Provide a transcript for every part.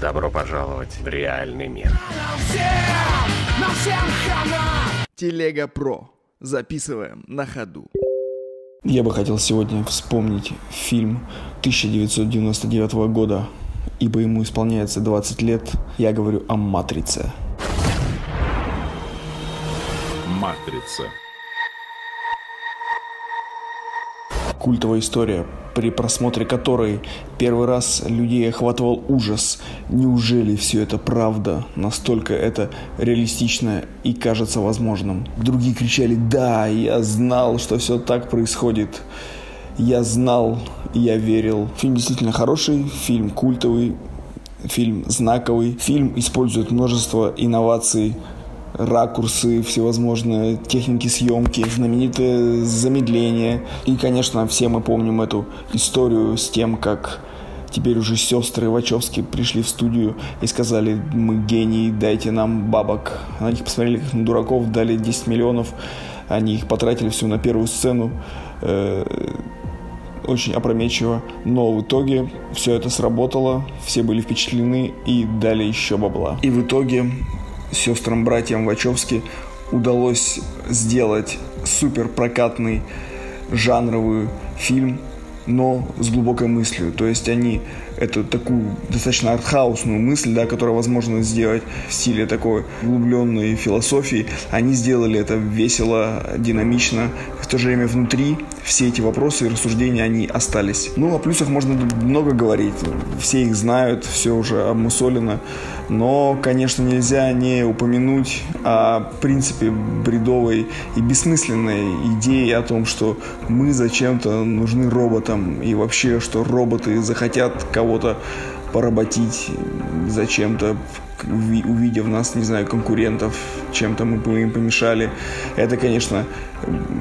Добро пожаловать в реальный мир. Телега PRO. Записываем на ходу. Я бы хотел сегодня вспомнить фильм 1999 года, ибо ему исполняется 20 лет. Я говорю о «Матрице». «Матрица». Культовая история, при просмотре которой первый раз людей охватывал ужас. Неужели все это правда? Настолько это реалистично и кажется возможным. Другие кричали: «Да, я знал, что все так происходит. Я знал, я верил». Фильм действительно хороший, фильм культовый, фильм знаковый. Фильм использует множество инноваций, ракурсы, всевозможные техники съемки, знаменитые замедления. И, конечно, все мы помним эту историю с тем, как теперь уже сестры Вачовски пришли в студию и сказали: «Мы гении, дайте нам бабок». На них посмотрели как на дураков, дали 10 миллионов. Они их потратили всю на первую сцену. Очень опрометчиво. Но в итоге все это сработало, все были впечатлены и дали еще бабла. И в итоге сестрам-братьям Вачовски удалось сделать суперпрокатный жанровый фильм, но с глубокой мыслью. То есть они эту такую достаточно артхаусную мысль, да, которую возможно сделать в стиле такой углубленной философии, они сделали это весело, динамично. В то же время внутри все эти вопросы и рассуждения, они остались. Ну, о плюсах можно много говорить. Все их знают, все уже обмусолено. Но, конечно, нельзя не упомянуть о принципе бредовой и бессмысленной идеи о том, что мы зачем-то нужны роботам. И вообще, что роботы захотят кого-то поработить зачем-то, увидев нас, не знаю, конкурентов, чем-то мы им помешали. Это, конечно,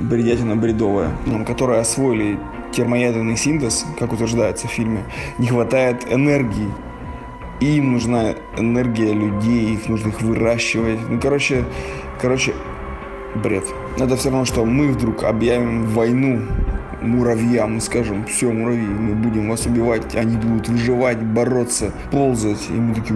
бредятина бредовая. Нам, которые освоили термоядерный синтез, как утверждается в фильме, не хватает энергии. И им нужна энергия людей, их нужно их выращивать. Ну, короче, бред. Это все равно, что мы вдруг объявим войну муравьям и скажем: «Все, муравьи, мы будем вас убивать». Они будут выживать, бороться, ползать. И мы такие: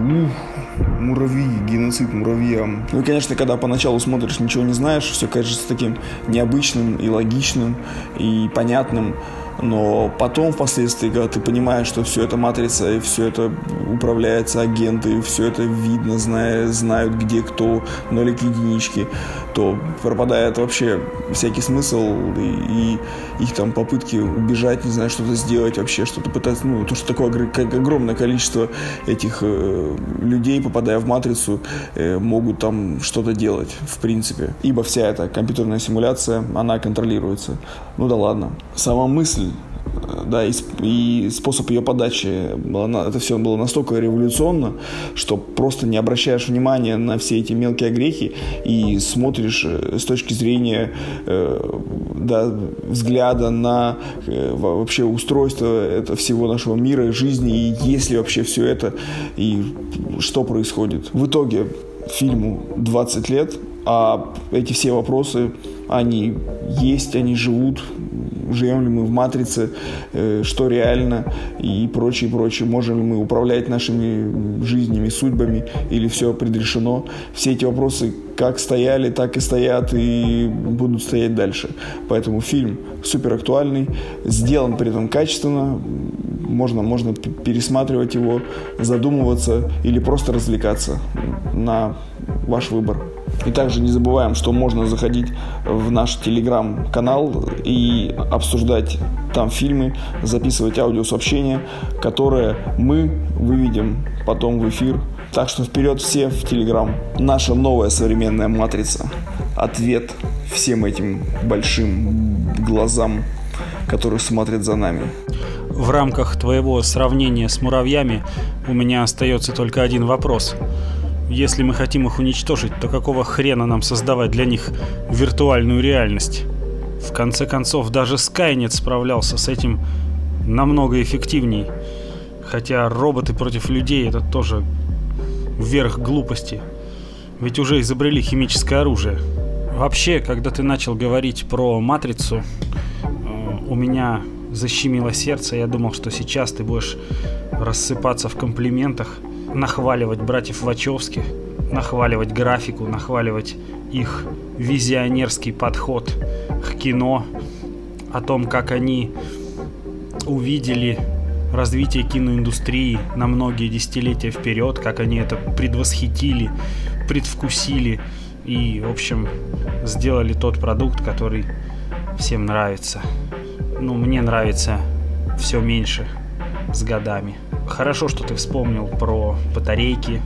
муравьи, геноцид муравьям. Ну и, конечно, когда поначалу смотришь, ничего не знаешь, все кажется таким необычным и логичным, и понятным. Но потом, впоследствии, когда ты понимаешь, что все это матрица, и все это управляется агенты, и все это видно, знают где кто, нолики, единички, то пропадает вообще всякий смысл, и их там попытки убежать, не знаю, что-то сделать вообще, что-то пытаться, ну, то, что такое огромное количество этих людей, попадая в матрицу, могут там что-то делать, в принципе. Ибо вся эта компьютерная симуляция, она контролируется. Ну да ладно. Сама мысль, да, и способ ее подачи, это все было настолько революционно, что просто не обращаешь внимания на все эти мелкие огрехи и смотришь с точки зрения взгляда на вообще устройство это всего нашего мира, жизни, и есть ли вообще все это, и что происходит. В итоге фильму 20 лет, а эти все вопросы, они есть, они живут. Живем ли мы в матрице, что реально и прочее. Можем ли мы управлять нашими жизнями, судьбами, или все предрешено? Все эти вопросы как стояли, так и стоят и будут стоять дальше. Поэтому фильм супер актуальный, сделан при этом качественно. Можно пересматривать его, задумываться или просто развлекаться. На ваш выбор. И также не забываем, что можно заходить в наш Telegram-канал и обсуждать там фильмы, записывать аудиосообщения, которые мы выведем потом в эфир. Так что вперед все в Telegram. Наша новая современная матрица. Ответ всем этим большим глазам, которые смотрят за нами. В рамках твоего сравнения с муравьями у меня остается только один вопрос. Если мы хотим их уничтожить, то какого хрена нам создавать для них виртуальную реальность? В конце концов, даже Скайнет справлялся с этим намного эффективней. Хотя роботы против людей — это тоже верх глупости. Ведь уже изобрели химическое оружие. Вообще, когда ты начал говорить про матрицу, у меня защемило сердце. Я думал, что сейчас ты будешь рассыпаться в комплиментах нахваливать братьев Вачовски, нахваливать графику, нахваливать их визионерский подход к кино, о том, как они увидели развитие киноиндустрии на многие десятилетия вперед, как они это предвосхитили, предвкусили и, в общем, сделали тот продукт, который всем нравится. Ну, мне нравится все меньше с годами. Хорошо, что ты вспомнил про батарейки,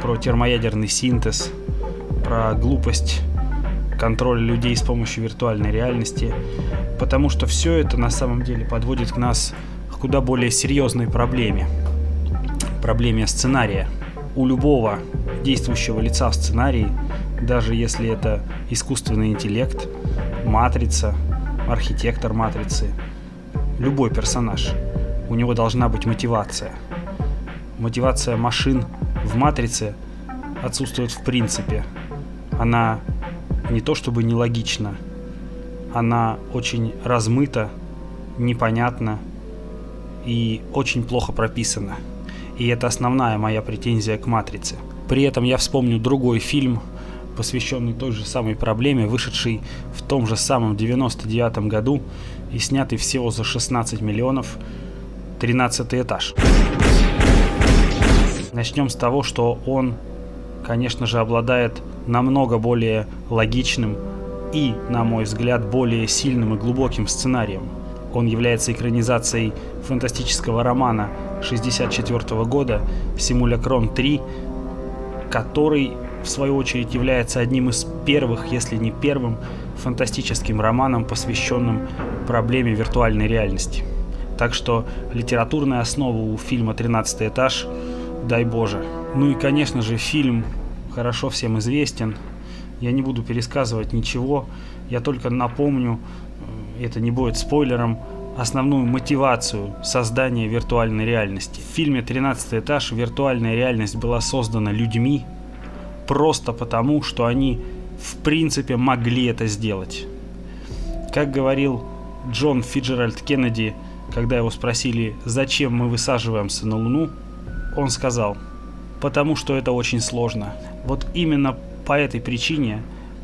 про термоядерный синтез, про глупость контроля людей с помощью виртуальной реальности, потому что все это на самом деле подводит к нас к куда более серьезной проблеме. Проблеме сценария. У любого действующего лица в сценарии, даже если это искусственный интеллект, матрица, архитектор матрицы, любой персонаж, у него должна быть мотивация. Мотивация машин в матрице отсутствует в принципе. Она не то чтобы нелогична, она очень размыта, непонятна и очень плохо прописана. И это основная моя претензия к матрице. При этом я вспомню другой фильм, посвященный той же самой проблеме, вышедший в том же самом 99-м году и снятый всего за 16 миллионов, «Тринадцатый этаж». Начнем с того, что он, конечно же, обладает намного более логичным и, на мой взгляд, более сильным и глубоким сценарием. Он является экранизацией фантастического романа 1964 года «Simulacron 3», который в свою очередь является одним из первых, если не первым, фантастическим романом, посвященным проблеме виртуальной реальности. Так что литературная основа у фильма «Тринадцатый этаж», дай боже. Ну и, конечно же, фильм хорошо всем известен. Я не буду пересказывать ничего, я только напомню, это не будет спойлером, основную мотивацию создания виртуальной реальности. В фильме «Тринадцатый этаж» виртуальная реальность была создана людьми, просто потому, что они в принципе могли это сделать. Как говорил Джон Фиджеральд Кеннеди, когда его спросили, зачем мы высаживаемся на Луну, он сказал, потому что это очень сложно. Вот именно по этой причине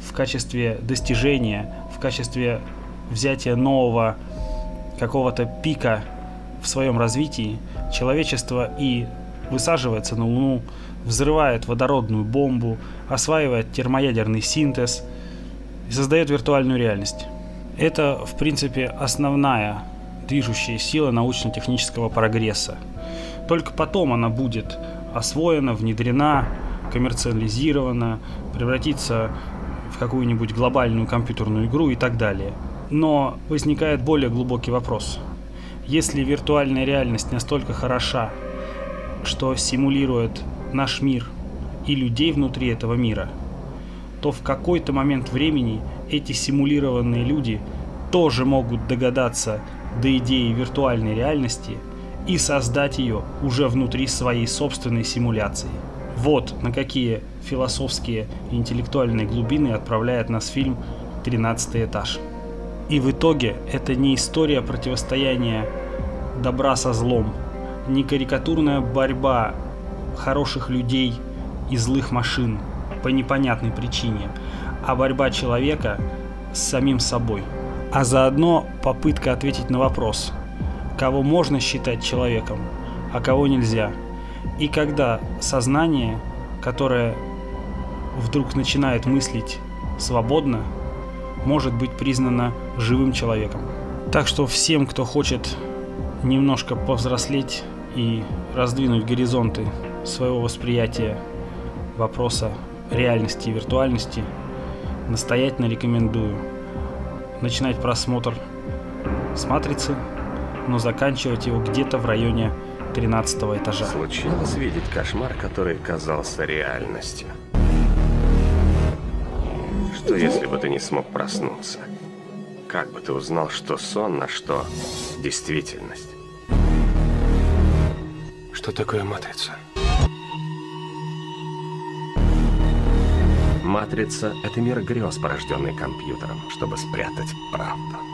в качестве достижения, в качестве взятия нового какого-то пика в своем развитии человечество и высаживается на Луну, взрывает водородную бомбу, осваивает термоядерный синтез и создает виртуальную реальность. Это, в принципе, основная движущая сила научно-технического прогресса. Только потом она будет освоена, внедрена, коммерциализирована, превратится в какую-нибудь глобальную компьютерную игру и так далее. Но возникает более глубокий вопрос. Если виртуальная реальность настолько хороша, что симулирует наш мир и людей внутри этого мира, то в какой-то момент времени эти симулированные люди тоже могут догадаться до идеи виртуальной реальности и создать ее уже внутри своей собственной симуляции. Вот на какие философские и интеллектуальные глубины отправляет нас фильм «Тринадцатый этаж». И в итоге это не история противостояния добра со злом, не карикатурная борьба хороших людей и злых машин по непонятной причине, а борьба человека с самим собой. А заодно попытка ответить на вопрос, кого можно считать человеком, а кого нельзя. И когда сознание, которое вдруг начинает мыслить свободно, может быть признано живым человеком. Так что всем, кто хочет немножко повзрослеть и раздвинуть горизонты своего восприятия вопроса реальности и виртуальности, настоятельно рекомендую начинать просмотр с «Матрицы», но заканчивать его где-то в районе 13-го этажа. Случилось видеть кошмар, который казался реальностью. Что если бы ты не смог проснуться? Как бы ты узнал, что сон, на что действительность? Что такое матрица? Матрица — это мир грез, порожденный компьютером, чтобы спрятать правду.